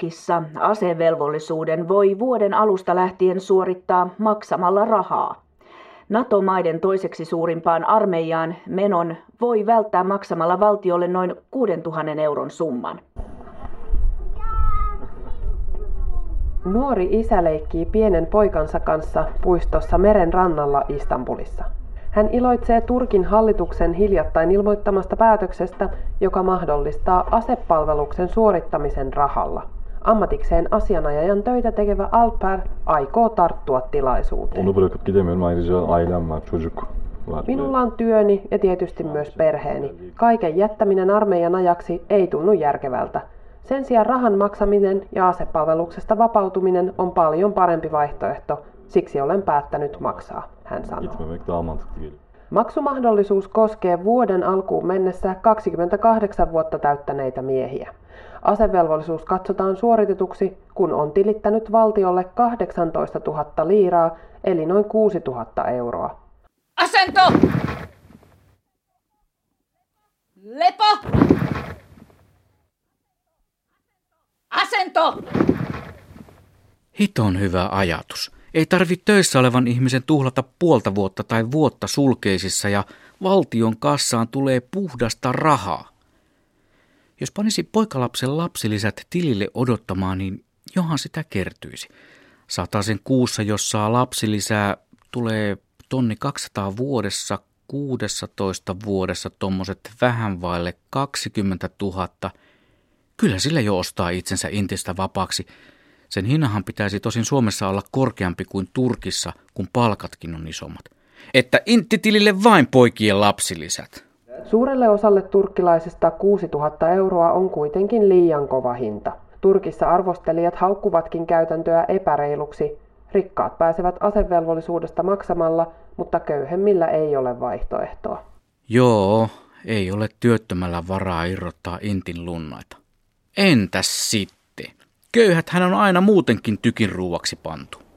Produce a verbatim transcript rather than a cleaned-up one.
Turkissa asevelvollisuuden voi vuoden alusta lähtien suorittaa maksamalla rahaa. NATO-maiden toiseksi suurimpaan armeijaan menon voi välttää maksamalla valtiolle noin kuusi tuhatta euron summan. Nuori isä leikkii pienen poikansa kanssa puistossa meren rannalla Istanbulissa. Hän iloitsee Turkin hallituksen hiljattain ilmoittamasta päätöksestä, joka mahdollistaa asepalveluksen suorittamisen rahalla. Ammatikseen asianajajan töitä tekevä Alper aikoo tarttua tilaisuuteen. Minulla on työni ja tietysti myös perheeni. Kaiken jättäminen armeijan ajaksi ei tunnu järkevältä. Sen sijaan rahan maksaminen ja asepalveluksesta vapautuminen on paljon parempi vaihtoehto, siksi olen päättänyt maksaa, hän sanoo. Maksumahdollisuus koskee vuoden alkuun mennessä kaksikymmentäkahdeksan vuotta täyttäneitä miehiä. Asevelvollisuus katsotaan suoritetuksi, kun on tilittänyt valtiolle kahdeksantoistatuhatta liiraa, eli noin kuusituhatta euroa. Asento! Lepo! Asento! Hiton hyvä ajatus. Ei tarvitse töissä olevan ihmisen tuhlata puolta vuotta tai vuotta sulkeisissa ja valtion kassaan tulee puhdasta rahaa. Jos panisi poikalapsen lapsilisät tilille odottamaan, niin johan sitä kertyisi. Satasen kuussa, jos saa lapsilisää, tulee tonni kaksisataa vuodessa, kuudessatoista vuodessa tommoset vähän vaille kaksikymmentätuhatta. Kyllä sillä jo ostaa itsensä intistä vapaaksi. Sen hinnahan pitäisi tosin Suomessa olla korkeampi kuin Turkissa, kun palkatkin on isommat. Että inttitilille vain poikien lapsilisät. Suurelle osalle turkkilaisista kuusituhatta euroa on kuitenkin liian kova hinta. Turkissa arvostelijat haukkuvatkin käytäntöä epäreiluksi. Rikkaat pääsevät asevelvollisuudesta maksamalla, mutta köyhemmillä ei ole vaihtoehtoa. Joo, ei ole työttömällä varaa irrottaa intin lunnaita. Entäs sitten? Köyhät hän on aina muutenkin tykin ruuaksi pantu.